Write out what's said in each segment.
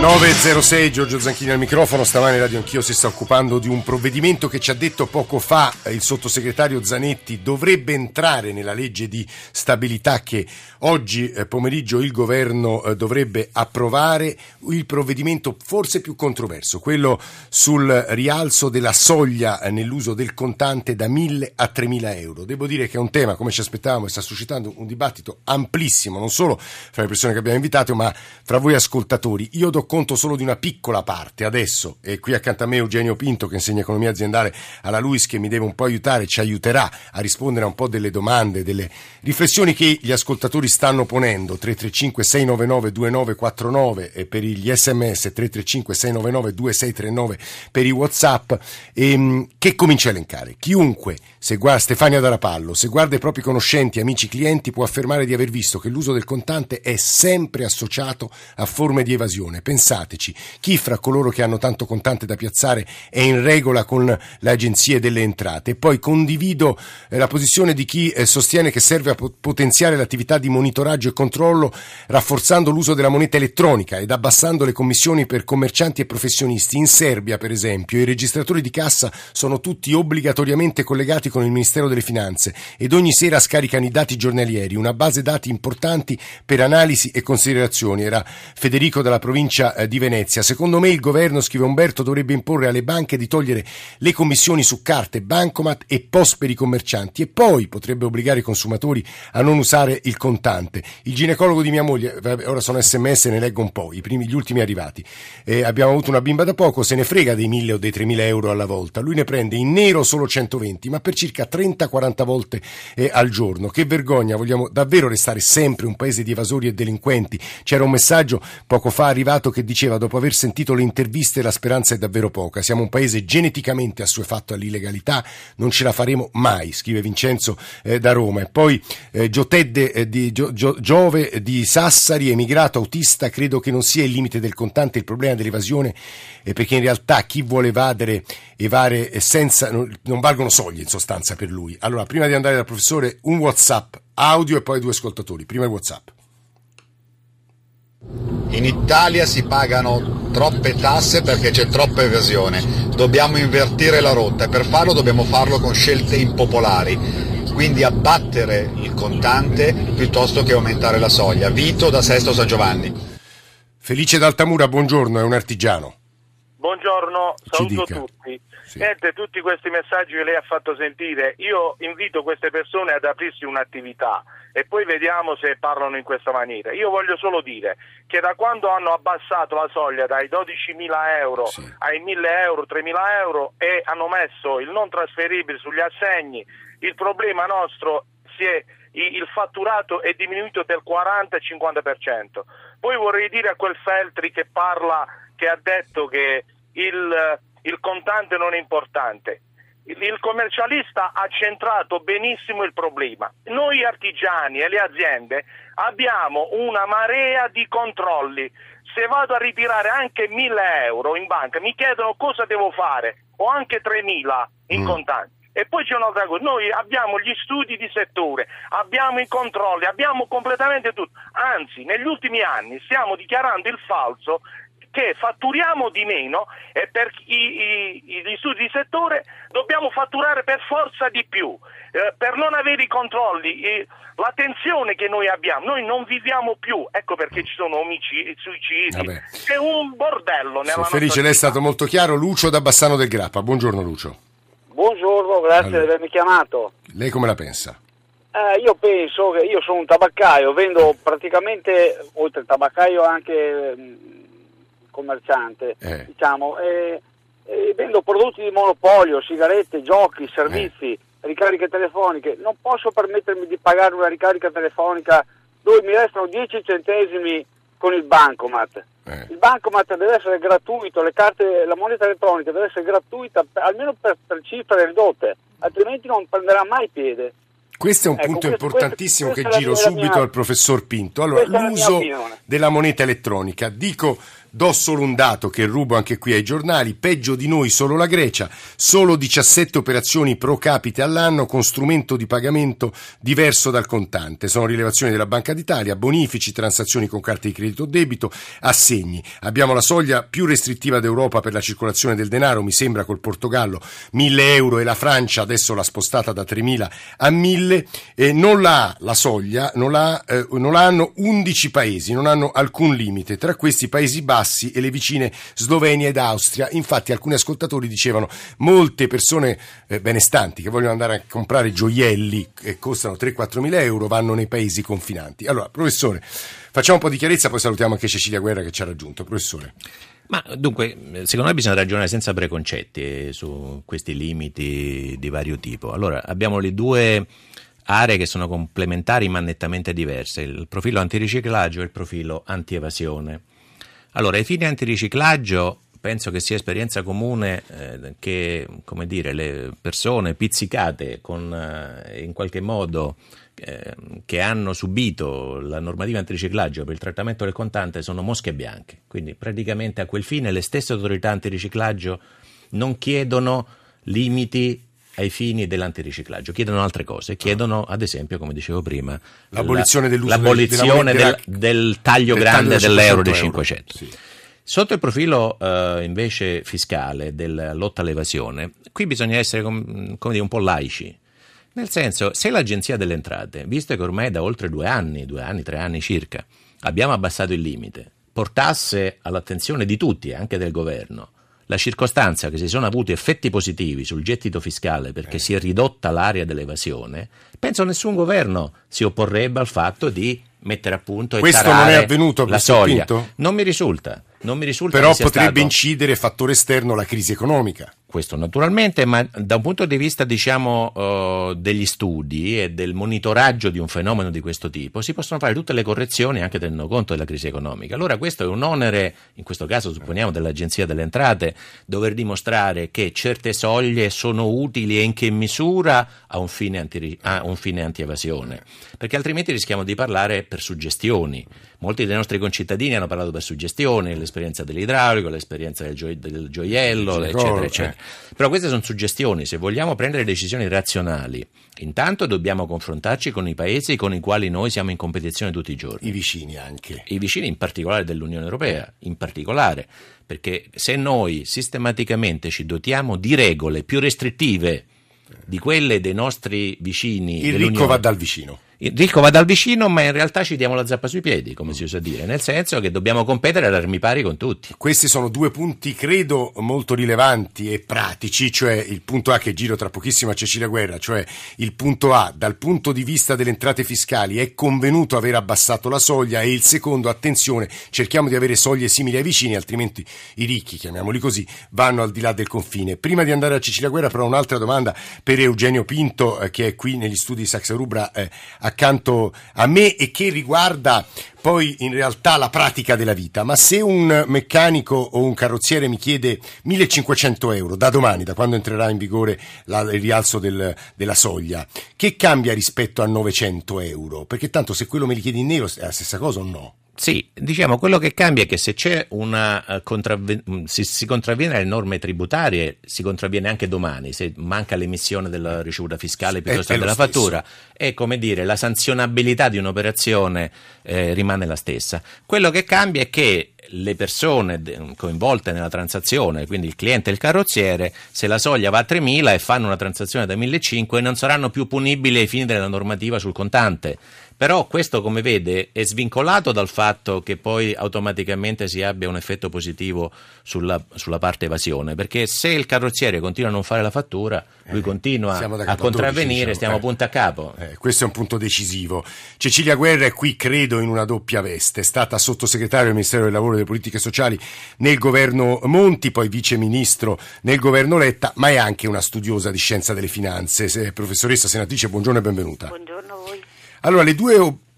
9.06, Giorgio Zanchini al microfono. Stamane Radio Anch'io si sta occupando di un provvedimento che ci ha detto poco fa il sottosegretario Zanetti dovrebbe entrare nella legge di stabilità che oggi pomeriggio il governo dovrebbe approvare. Il provvedimento forse più controverso, quello sul rialzo della soglia nell'uso del contante da 1.000 a 3.000 euro. Devo dire che è un tema, come ci aspettavamo, che sta suscitando un dibattito amplissimo, non solo fra le persone che abbiamo invitato, ma fra voi ascoltatori. Io do conto solo di una piccola parte adesso, e qui accanto a me Eugenio Pinto che insegna economia aziendale alla LUISS, che mi deve un po' aiutare, ci aiuterà a rispondere a un po' delle domande, delle riflessioni che gli ascoltatori stanno ponendo. 335-699-2949 per gli sms, 335-699-2639 per i WhatsApp. Che comincia a elencare. Chiunque, se guarda Stefania D'Arapallo, se guarda i propri conoscenti, amici, clienti, può affermare di aver visto che l'uso del contante è sempre associato a forme di evasione. Pensateci, chi fra coloro che hanno tanto contante da piazzare è in regola con le agenzie delle entrate? E poi condivido la posizione di chi sostiene che serve a potenziare l'attività di monitoraggio e controllo rafforzando l'uso della moneta elettronica ed abbassando le commissioni per commercianti e professionisti. In Serbia, per esempio, i registratori di cassa sono tutti obbligatoriamente collegati con il Ministero delle Finanze ed ogni sera scaricano i dati giornalieri, una base dati importanti per analisi e considerazioni. Era Federico dalla provincia di Venezia. Secondo me il governo, scrive Umberto, dovrebbe imporre alle banche di togliere le commissioni su carte, bancomat e post per i commercianti, e poi potrebbe obbligare i consumatori a non usare il contante. Il ginecologo di mia moglie, ora sono sms, ne leggo un po', gli ultimi arrivati. Abbiamo avuto una bimba da poco, se ne frega dei 1.000 o dei 3.000 euro alla volta, lui ne prende in nero solo 120, ma per circa 30-40 volte al giorno. Che vergogna, vogliamo davvero restare sempre un paese di evasori e delinquenti? C'era un messaggio poco fa arrivato che diceva: dopo aver sentito le interviste la speranza è davvero poca, siamo un paese geneticamente assuefatto all'illegalità, non ce la faremo mai, scrive Vincenzo da Roma. E poi Giove di Sassari, emigrato autista: credo che non sia il limite del contante il problema dell'evasione, perché in realtà chi vuole evare senza non valgono soglie, in sostanza, per lui. Allora, prima di andare dal professore, un WhatsApp audio e poi due ascoltatori. Prima il WhatsApp. In Italia si pagano troppe tasse perché c'è troppa evasione, dobbiamo invertire la rotta e per farlo dobbiamo farlo con scelte impopolari, quindi abbattere il contante piuttosto che aumentare la soglia. Vito da Sesto San Giovanni. Felice D'Altamura, buongiorno, è un artigiano. Buongiorno, saluto tutti. Sì. Niente, tutti questi messaggi che lei ha fatto sentire, io invito queste persone ad aprirsi un'attività e poi vediamo se parlano in questa maniera. Io voglio solo dire che da quando hanno abbassato la soglia dai 12.000 euro sì. ai 1.000 euro, 3.000 euro e hanno messo il non trasferibile sugli assegni, il problema nostro il fatturato è diminuito del 40-50%. Poi vorrei dire a quel Feltri che parla, che ha detto che il contante non è importante. Il commercialista ha centrato benissimo il problema. Noi artigiani e le aziende abbiamo una marea di controlli. Se vado a ritirare anche 1.000 euro in banca mi chiedono cosa devo fare, o anche 3.000 in contanti. E poi c'è un'altra cosa, noi abbiamo gli studi di settore, abbiamo i controlli, abbiamo completamente tutto. Anzi, negli ultimi anni stiamo dichiarando il falso che fatturiamo di meno e per gli studi di settore dobbiamo fatturare per forza di più, per non avere i controlli, l'attenzione che noi abbiamo. Noi non viviamo più, ecco perché ci sono omicidi, suicidi, vabbè. C'è un bordello nella nostra Felice, lei è stato molto chiaro. Lucio D'Abbassano del Grappa, buongiorno Lucio. Buongiorno, grazie di avermi chiamato. Lei come la pensa? Io penso che io sono un tabaccaio, vendo praticamente, oltre al tabaccaio anche... commerciante, diciamo, vendo prodotti di monopolio, sigarette, giochi, servizi, ricariche telefoniche. Non posso permettermi di pagare una ricarica telefonica dove mi restano 10 centesimi con il bancomat. Il bancomat deve essere gratuito, le carte, la moneta elettronica deve essere gratuita almeno per cifre ridotte, altrimenti non prenderà mai piede. Questo è un punto importantissimo che giro subito al professor Pinto. Allora, l'uso della moneta elettronica, dico Do solo un dato che rubo anche qui ai giornali, peggio di noi solo la Grecia, solo 17 operazioni pro capite all'anno con strumento di pagamento diverso dal contante. Sono rilevazioni della Banca d'Italia, bonifici, transazioni con carte di credito o debito, assegni. Abbiamo la soglia più restrittiva d'Europa per la circolazione del denaro, mi sembra col Portogallo 1.000 euro, e la Francia adesso l'ha spostata da 3.000 a 1.000, e non la ha la soglia, non la hanno 11 paesi, non hanno alcun limite, tra questi Paesi Bassi e le vicine Slovenia ed Austria. Infatti alcuni ascoltatori dicevano molte persone benestanti che vogliono andare a comprare gioielli che costano 3-4 mila euro vanno nei paesi confinanti. Allora, professore, facciamo un po' di chiarezza, poi salutiamo anche Cecilia Guerra che ci ha raggiunto. Professore. Ma dunque, secondo me bisogna ragionare senza preconcetti su questi limiti di vario tipo. Allora, abbiamo le due aree che sono complementari ma nettamente diverse, il profilo antiriciclaggio e il profilo antievasione. Allora, ai fini antiriciclaggio penso che sia esperienza comune che, come dire, le persone pizzicate con, in qualche modo che hanno subito la normativa antiriciclaggio per il trattamento del contante sono mosche bianche. Quindi praticamente a quel fine le stesse autorità antiriciclaggio non chiedono limiti ai fini dell'antiriciclaggio, chiedono altre cose, chiedono ad esempio, come dicevo prima, l'abolizione del taglio grande dell'euro di 500 euro. Sì. Sotto il profilo invece fiscale della lotta all'evasione, qui bisogna essere come dire, un po' laici, nel senso, se l'Agenzia delle Entrate, visto che ormai da oltre tre anni circa abbiamo abbassato il limite, portasse all'attenzione di tutti, anche del governo, la circostanza che si sono avuti effetti positivi sul gettito fiscale perché si è ridotta l'area dell'evasione, penso nessun governo si opporrebbe al fatto di mettere a punto e questo non è avvenuto, la soglia. Non mi risulta. Però potrebbe incidere, fattore esterno, la crisi economica. Questo naturalmente, ma da un punto di vista, diciamo, degli studi e del monitoraggio di un fenomeno di questo tipo, si possono fare tutte le correzioni anche tenendo conto della crisi economica. Allora questo è un onere, in questo caso supponiamo dell'Agenzia delle Entrate, dover dimostrare che certe soglie sono utili e in che misura a un fine antievasione, perché altrimenti rischiamo di parlare per suggestioni. Molti dei nostri concittadini hanno parlato per suggestioni, l'esperienza dell'idraulico, l'esperienza del gioiello, eccetera, eccetera. Però queste sono suggestioni. Se vogliamo prendere decisioni razionali, intanto dobbiamo confrontarci con i paesi con i quali noi siamo in competizione tutti i giorni, i vicini anche, i vicini in particolare dell'Unione Europea, in particolare, perché se noi sistematicamente ci dotiamo di regole più restrittive di quelle dei nostri vicini, il ricco va dal vicino. Il ricco va dal vicino, ma in realtà ci diamo la zappa sui piedi, come si usa dire, nel senso che dobbiamo competere ad armi pari con tutti. Questi sono due punti, credo, molto rilevanti e pratici, cioè il punto A, che giro tra pochissimo a Cecilia Guerra, cioè il punto A, dal punto di vista delle entrate fiscali è convenuto aver abbassato la soglia, e il secondo, attenzione, cerchiamo di avere soglie simili ai vicini, altrimenti i ricchi, chiamiamoli così, vanno al di là del confine. Prima di andare a Cecilia Guerra, però, un'altra domanda per Eugenio Pinto, che è qui negli studi di Saxarubra, accanto a me, e che riguarda poi in realtà la pratica della vita. Ma se un meccanico o un carrozziere mi chiede 1.500 euro da domani, da quando entrerà in vigore il rialzo della soglia, che cambia rispetto a 900 euro? Perché tanto se quello me li chiede in nero è la stessa cosa o no? Sì, diciamo, quello che cambia è che se c'è si contravviene alle norme tributarie, si contravviene anche domani, se manca l'emissione della ricevuta fiscale piuttosto che della fattura, e, come dire, la sanzionabilità di un'operazione rimane la stessa. Quello che cambia è che le persone coinvolte nella transazione, quindi il cliente e il carrozziere, se la soglia va a 3.000 e fanno una transazione da 1.500, non saranno più punibili ai fini della normativa sul contante. Però questo, come vede, è svincolato dal fatto che poi automaticamente si abbia un effetto positivo sulla parte evasione, perché se il carrozziere continua a non fare la fattura, lui continua a contravvenire, stiamo punto a capo. Questo è un punto decisivo. Cecilia Guerra è qui, credo, in una doppia veste, è stata sottosegretario del Ministero del Lavoro e delle Politiche Sociali nel governo Monti, poi viceministro nel governo Letta, ma è anche una studiosa di scienza delle finanze. Professoressa, senatrice, buongiorno e benvenuta. Buongiorno a voi. Allora, le due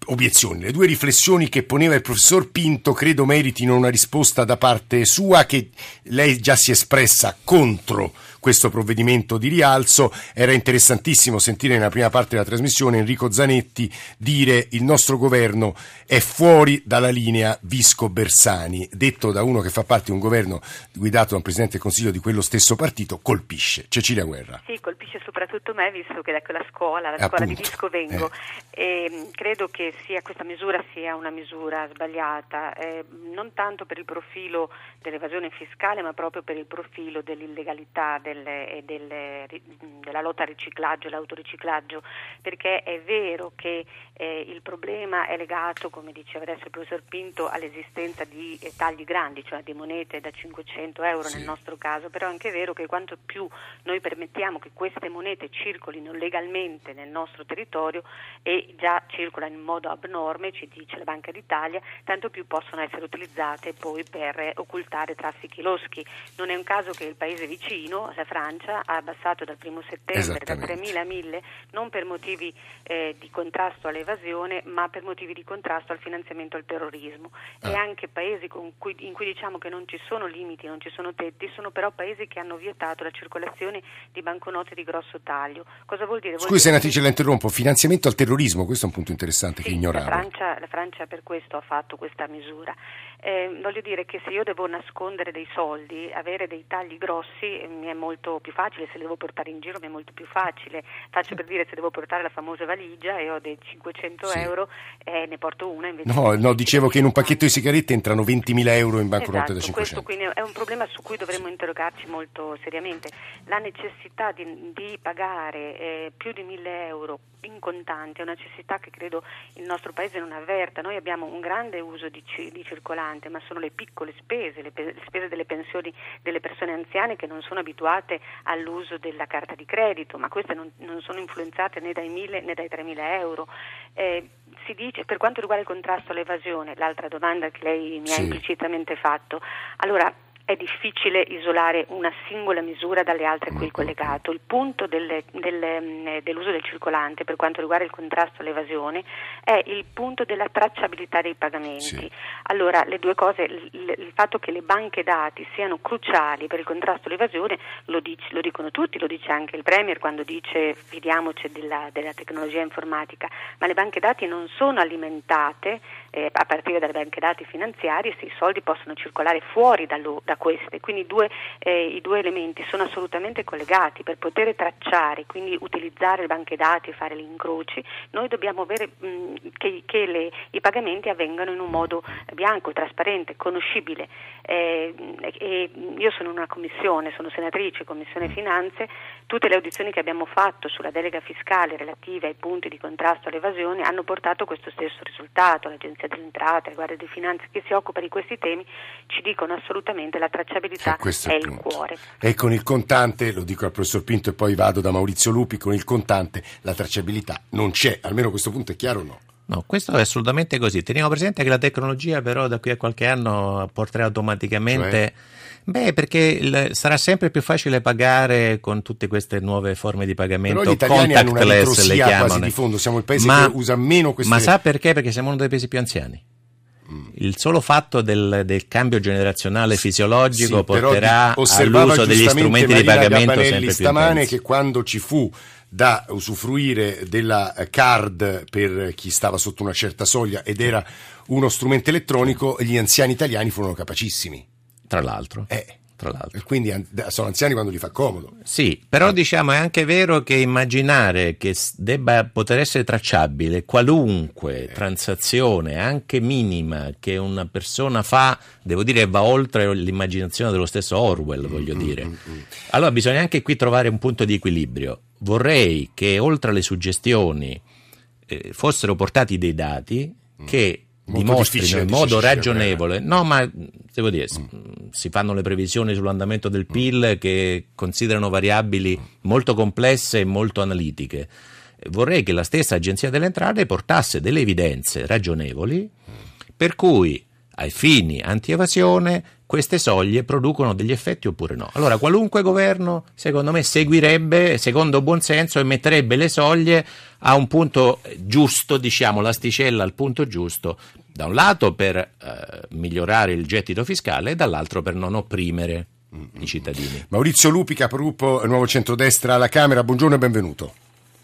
obiezioni, le due riflessioni che poneva il professor Pinto credo meritino una risposta da parte sua, che lei già si è espressa contro questo provvedimento di rialzo. Era interessantissimo sentire nella prima parte della trasmissione Enrico Zanetti dire: il nostro governo è fuori dalla linea Visco-Bersani, detto da uno che fa parte di un governo guidato da un Presidente del Consiglio di quello stesso partito. Colpisce. Cecilia Guerra. Sì, colpisce soprattutto me, visto che da quella scuola, la scuola, appunto, di Visco vengo. E credo che sia questa misura sia una misura sbagliata, non tanto per il profilo dell'evasione fiscale, ma proprio per il profilo dell'illegalità della lotta al riciclaggio e all'autoriciclaggio, perché è vero che il problema è legato, come diceva adesso il professor Pinto, all'esistenza di tagli grandi, cioè di monete da 500 euro nel nostro caso, però è anche vero che quanto più noi permettiamo che queste monete circolino legalmente nel nostro territorio, e già circolano in modo abnorme, ci dice la Banca d'Italia, tanto più possono essere utilizzate poi per occultare traffici loschi. Non è un caso che il paese vicino, la Francia, ha abbassato dal 1 settembre da 3.000 a 1.000, non per motivi di contrasto all'evasione, ma per motivi di contrasto al finanziamento al terrorismo. E anche paesi in cui diciamo che non ci sono limiti, non ci sono tetti, sono però paesi che hanno vietato la circolazione di banconote di grosso taglio. Cosa vuol dire? Scusi, senatrice, la interrompo. Finanziamento al terrorismo, questo è un punto interessante che ignoravo. La Francia per questo ha fatto questa misura. Voglio dire che se io devo nascondere dei soldi, avere dei tagli grossi mi è molto più facile, se li devo portare in giro mi è molto più facile. Faccio per dire, se devo portare la famosa valigia e ho dei 500 euro, ne porto una invece. No, dicevo che in un pacchetto di sigarette entrano 20.000 euro in banconote da 500. Questo quindi è un problema su cui dovremmo interrogarci molto seriamente. La necessità di pagare più di 1.000 euro in contanti è una necessità che credo il nostro paese non avverta. Noi abbiamo un grande uso di circolante, ma sono le piccole spese, le spese delle pensioni delle persone anziane che non sono abituate all'uso della carta di credito, ma queste non sono influenzate né dai 1.000 né dai 3.000 euro. Si dice, per quanto riguarda il contrasto all'evasione, l'altra domanda che lei mi ha implicitamente fatto, allora è difficile isolare una singola misura dalle altre a cui collegato. Il punto dell'uso del circolante per quanto riguarda il contrasto all'evasione è il punto della tracciabilità dei pagamenti. Allora, le due cose, il fatto che le banche dati siano cruciali per il contrasto all'evasione lo dicono tutti, lo dice anche il Premier quando dice fidiamoci della tecnologia informatica, ma le banche dati non sono alimentate a partire dalle banche dati finanziarie, se i soldi possono circolare fuori da queste, quindi i due elementi sono assolutamente collegati. Per poter tracciare, quindi utilizzare le banche dati e fare gli incroci, noi dobbiamo avere che i pagamenti avvengano in un modo bianco, trasparente, conoscibile. Io sono in una commissione, sono senatrice, Commissione Finanze. Tutte le audizioni che abbiamo fatto sulla delega fiscale relative ai punti di contrasto all'evasione hanno portato questo stesso risultato. L'Agenzia delle Entrate, la Guardia di Finanza che si occupa di questi temi ci dicono assolutamente la tracciabilità è il cuore. E con il contante, lo dico al professor Pinto e poi vado da Maurizio Lupi, con il contante la tracciabilità non c'è, almeno a questo punto è chiaro, no? No, questo è assolutamente così. Teniamo presente che la tecnologia però da qui a qualche anno porterà automaticamente... Cioè? Beh, perché sarà sempre più facile pagare con tutte queste nuove forme di pagamento. Però gli italiani hanno una letrosia quasi di fondo, siamo il paese che usa meno queste... Ma sa perché? Perché siamo uno dei paesi più anziani. Il solo fatto del cambio generazionale fisiologico porterà all'uso degli strumenti di pagamento sempre più stamane intensi. Che quando ci fu da usufruire della card per chi stava sotto una certa soglia ed era uno strumento elettronico, gli anziani italiani furono capacissimi. Tra l'altro. Quindi sono anziani quando gli fa comodo. Sì, però diciamo è anche vero che immaginare che debba poter essere tracciabile qualunque transazione, anche minima, che una persona fa, devo dire va oltre l'immaginazione dello stesso Orwell, voglio dire. Allora bisogna anche qui trovare un punto di equilibrio. Vorrei che oltre alle suggestioni fossero portati dei dati che... dimostrino in modo ragionevole, no, ma devo dire si fanno le previsioni sull'andamento del PIL che considerano variabili molto complesse e molto analitiche. Vorrei che la stessa Agenzia delle Entrate portasse delle evidenze ragionevoli per cui ai fini anti-evasione queste soglie producono degli effetti oppure no. Allora qualunque governo secondo me seguirebbe secondo buonsenso e metterebbe le soglie a un punto giusto, diciamo l'asticella al punto giusto, da un lato per migliorare il gettito fiscale e dall'altro per non opprimere i cittadini. Maurizio Lupi, capogruppo Nuovo Centrodestra alla Camera, buongiorno e benvenuto.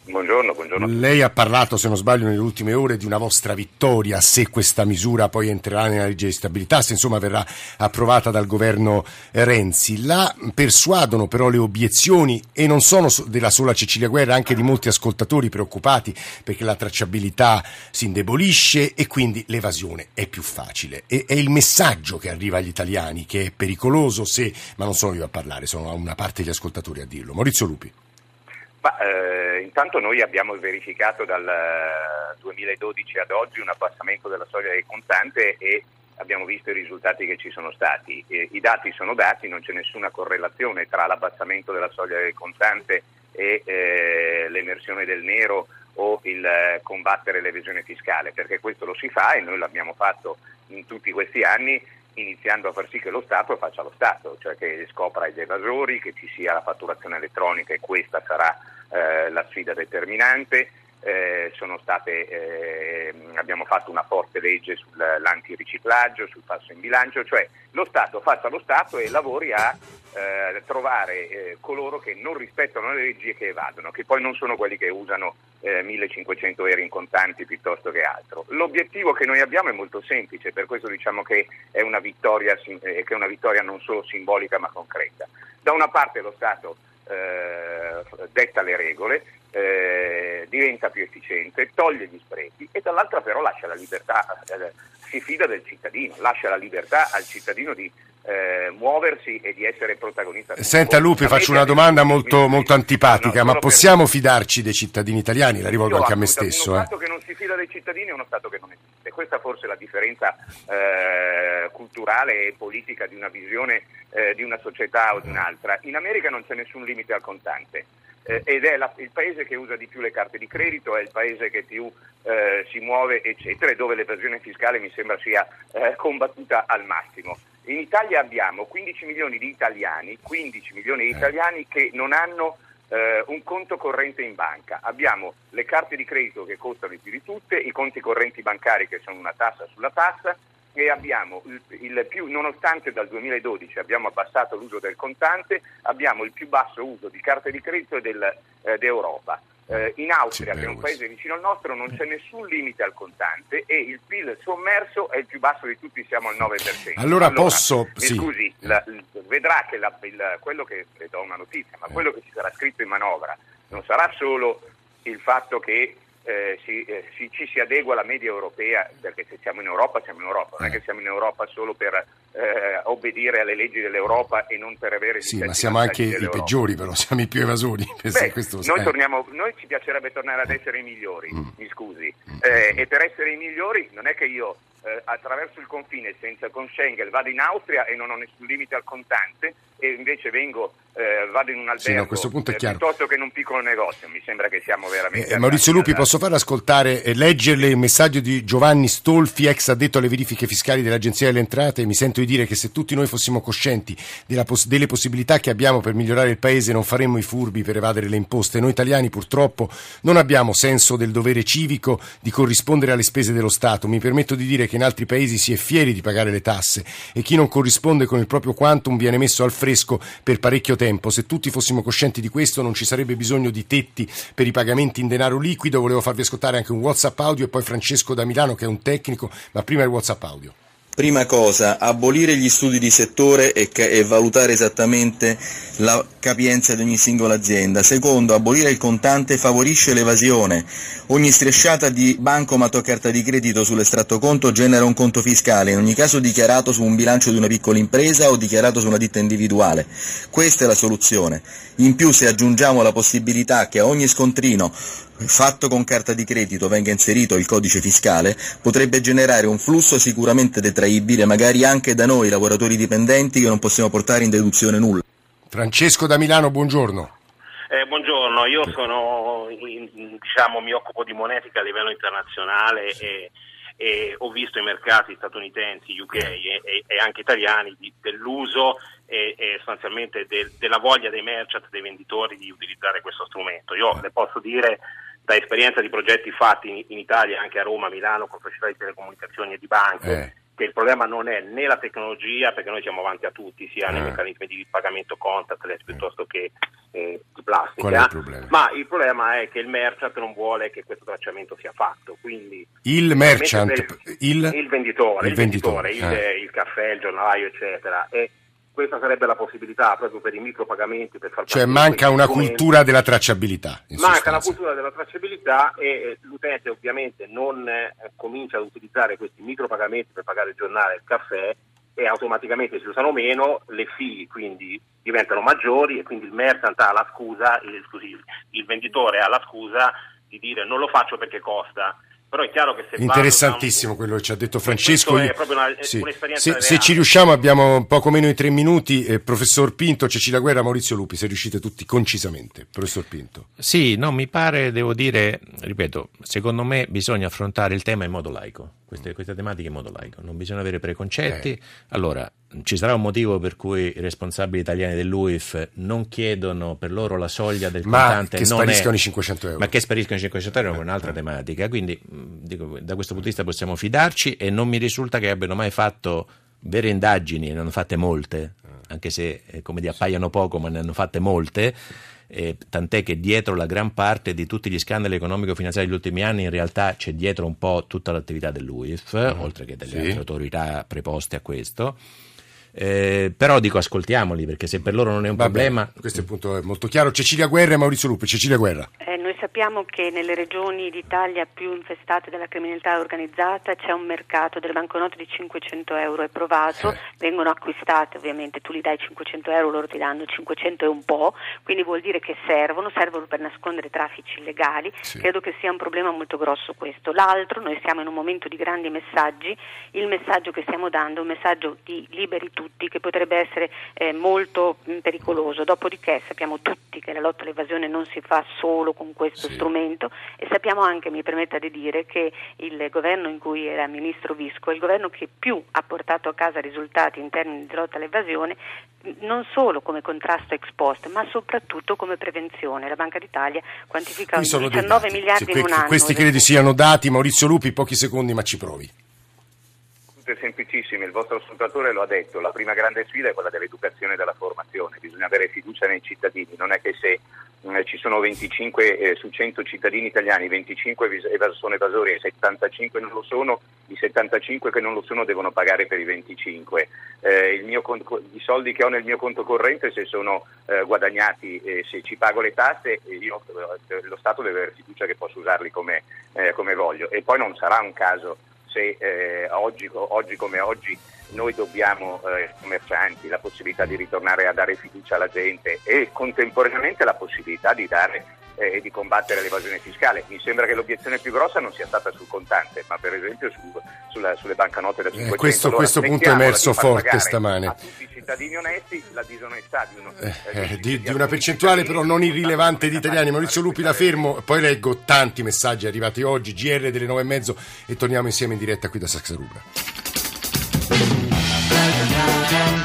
Buongiorno, buongiorno. Lei ha parlato, se non sbaglio, nelle ultime ore di una vostra vittoria se questa misura poi entrerà nella legge di stabilità, se insomma verrà approvata dal governo Renzi. La persuadono però le obiezioni, e non sono della sola Cecilia Guerra, anche di molti ascoltatori preoccupati perché la tracciabilità si indebolisce e quindi l'evasione è più facile. E è il messaggio che arriva agli italiani che è pericoloso se, ma non sono io a parlare, sono una parte degli ascoltatori a dirlo. Maurizio Lupi. Intanto noi abbiamo verificato dal 2012 ad oggi un abbassamento della soglia del contante e abbiamo visto i risultati che ci sono stati. I dati sono dati, non c'è nessuna correlazione tra l'abbassamento della soglia del contante e l'emersione del nero o il combattere l'evasione fiscale, perché questo lo si fa e noi l'abbiamo fatto in tutti questi anni, iniziando a far sì che lo Stato faccia lo Stato, cioè che scopra gli evasori, che ci sia la fatturazione elettronica, e questa sarà la sfida determinante. Abbiamo fatto una forte legge sull'antiriciclaggio, sul falso in bilancio, cioè lo Stato faccia lo Stato e lavori a trovare coloro che non rispettano le leggi e che evadono, che poi non sono quelli che usano 1.500 euro in contanti piuttosto che altro. L'obiettivo che noi abbiamo è molto semplice, per questo diciamo che è una vittoria, che è una vittoria non solo simbolica ma concreta. Da una parte lo Stato detta le regole, diventa più efficiente, toglie gli sprechi, e dall'altra però lascia la libertà, si fida del cittadino, lascia la libertà al cittadino di muoversi e di essere protagonista. Senta Lupi, faccio una domanda molto antipatica, ma possiamo fidarci dei cittadini italiani? La rivolgo anche a me stesso. Uno Stato che non si fida dei cittadini è uno Stato che non esiste. Questa forse è la differenza culturale e politica di una visione di una società o di un'altra. In America non c'è nessun limite al contante ed è il paese che usa di più le carte di credito, è il paese che più si muove, eccetera, e dove l'evasione fiscale mi sembra sia combattuta al massimo. In Italia abbiamo 15 milioni di italiani che non hanno un conto corrente in banca. Abbiamo le carte di credito che costano più di tutte, i conti correnti bancari che sono una tassa sulla tassa, e abbiamo nonostante dal 2012 abbiamo abbassato l'uso del contante, abbiamo il più basso uso di carte di credito d'Europa. In Austria, che è un paese vicino al nostro, non c'è nessun limite al contante e il PIL sommerso è il più basso di tutti, siamo al 9%. Vedrà che quello che le do una notizia, ma quello che ci sarà scritto in manovra non sarà solo il fatto che ci si adegua alla media europea, perché se siamo in Europa, non è che siamo in Europa solo per obbedire alle leggi dell'Europa e non per avere ma siamo anche dell'Europa. I peggiori, però siamo i più evasori. Noi ci piacerebbe tornare ad essere i migliori, e per essere i migliori non è che io attraverso il confine senza con Schengen vado in Austria e non ho nessun limite al contante e invece vado in un albergo a questo punto è chiaro, piuttosto che in un piccolo negozio. Mi sembra che siamo veramente Maurizio Lupi, posso far ascoltare e leggerle il messaggio di Giovanni Stolfi, ex addetto alle verifiche fiscali dell'Agenzia delle Entrate? Mi sento di dire che se tutti noi fossimo coscienti delle possibilità che abbiamo per migliorare il paese, non faremmo i furbi per evadere le imposte. Noi italiani purtroppo non abbiamo senso del dovere civico di corrispondere alle spese dello Stato. Mi permetto di dire che in altri paesi si è fieri di pagare le tasse e chi non corrisponde con il proprio quantum viene messo al fresco per parecchio tempo. Se tutti fossimo coscienti di questo non ci sarebbe bisogno di tetti per i pagamenti in denaro liquido. Volevo farvi ascoltare anche un WhatsApp audio e poi Francesco da Milano, che è un tecnico, ma prima il WhatsApp audio. Prima cosa, abolire gli studi di settore e valutare esattamente la capienza di ogni singola azienda. Secondo, abolire il contante favorisce l'evasione. Ogni strisciata di bancomat o carta di credito sull'estratto conto genera un conto fiscale, in ogni caso dichiarato su un bilancio di una piccola impresa o dichiarato su una ditta individuale. Questa è la soluzione. In più, se aggiungiamo la possibilità che a ogni scontrino fatto con carta di credito venga inserito il codice fiscale, potrebbe generare un flusso sicuramente detraibile, magari anche da noi lavoratori dipendenti che non possiamo portare in deduzione nulla. Francesco da Milano, buongiorno. Buongiorno, io mi occupo di monetica a livello internazionale e ho visto i mercati statunitensi, UK e anche italiani dell'uso e sostanzialmente della voglia dei merchant, dei venditori di utilizzare questo strumento. Io le posso dire da esperienza di progetti fatti in Italia, anche a Roma, a Milano, con società di telecomunicazioni e di banche, che il problema non è né la tecnologia, perché noi siamo avanti a tutti, sia nei meccanismi di pagamento contactless piuttosto che di plastica. Qual è il problema? Ma il problema è che il merchant non vuole che questo tracciamento sia fatto, quindi il merchant, il venditore. Il caffè, il giornalaio, eccetera. E questa sarebbe la possibilità proprio per i micropagamenti, per far manca una cultura della tracciabilità. Manca la cultura della tracciabilità e l'utente ovviamente non comincia ad utilizzare questi micropagamenti per pagare il giornale e il caffè, e automaticamente si usano meno, le fee quindi diventano maggiori, e quindi il merchant ha la scusa, il venditore ha la scusa di dire non lo faccio perché costa. Però è chiaro che se interessantissimo quello che ci ha detto Francesco. È proprio un'esperienza se ci riusciamo, abbiamo poco meno di 3 minuti. Professor Pinto, Cecilia Guerra, Maurizio Lupi, se riuscite tutti concisamente. Professor Pinto. Sì, no, mi pare, devo dire, ripeto, secondo me bisogna affrontare il tema in modo laico, queste tematiche in modo laico, non bisogna avere preconcetti. Allora, ci sarà un motivo per cui i responsabili italiani dell'UIF non chiedono per loro la soglia del contante, che spariscono i 500 euro. Ma che spariscono i 500 euro è un'altra tematica, quindi dico, da questo punto di vista possiamo fidarci, e non mi risulta che abbiano mai fatto vere indagini, ne hanno fatte molte, anche se come dire, appaiano poco, ma ne hanno fatte molte. Tant'è che dietro la gran parte di tutti gli scandali economico-finanziari degli ultimi anni in realtà c'è dietro un po' tutta l'attività dell'UIF, oltre che delle altre autorità preposte a questo. Però dico, ascoltiamoli, perché se per loro non è un problema. Questo è punto molto chiaro. Cecilia Guerra e Maurizio Lupi. Cecilia Guerra. Noi sappiamo che nelle regioni d'Italia più infestate dalla criminalità organizzata c'è un mercato delle banconote di 500 euro, è provato, vengono acquistate, ovviamente tu li dai 500 euro, loro ti danno 500 e un po', quindi vuol dire che servono per nascondere traffici illegali. Credo che sia un problema molto grosso questo. L'altro, noi siamo in un momento di grandi messaggi, il messaggio che stiamo dando è un messaggio di liberi tutti, che potrebbe essere molto pericoloso. Dopodiché sappiamo tutti che la lotta all'evasione non si fa solo con questo strumento, e sappiamo anche, mi permetta di dire, che il governo in cui era ministro Visco è il governo che più ha portato a casa risultati in termini di lotta all'evasione, non solo come contrasto ex post, ma soprattutto come prevenzione. La Banca d'Italia quantifica 19 miliardi in un anno. Questi credi siano dati. Maurizio Lupi, pochi secondi, ma ci provi. Semplicissime, il vostro ascoltatore lo ha detto, la prima grande sfida è quella dell'educazione e della formazione, bisogna avere fiducia nei cittadini, non è che se ci sono 25 su 100 cittadini italiani, 25 sono evasori e 75 non lo sono, i 75 che non lo sono devono pagare per i 25, i soldi che ho nel mio conto corrente, se sono guadagnati, se ci pago le tasse, lo Stato deve avere fiducia che posso usarli come voglio, e poi non sarà un caso se oggi come oggi noi dobbiamo ai commercianti la possibilità di ritornare a dare fiducia alla gente e contemporaneamente la possibilità di dare e di combattere l'evasione fiscale. Mi sembra che l'obiezione più grossa non sia stata sul contante, ma per esempio sulle banconote da 500. Questo punto è emerso forte stamane. A tutti i cittadini onesti la disonestà di una percentuale però non irrilevante di italiani. Maurizio Lupi, la fermo, poi leggo tanti messaggi arrivati oggi. GR delle 9:30 e torniamo insieme in diretta qui da Saxarubra.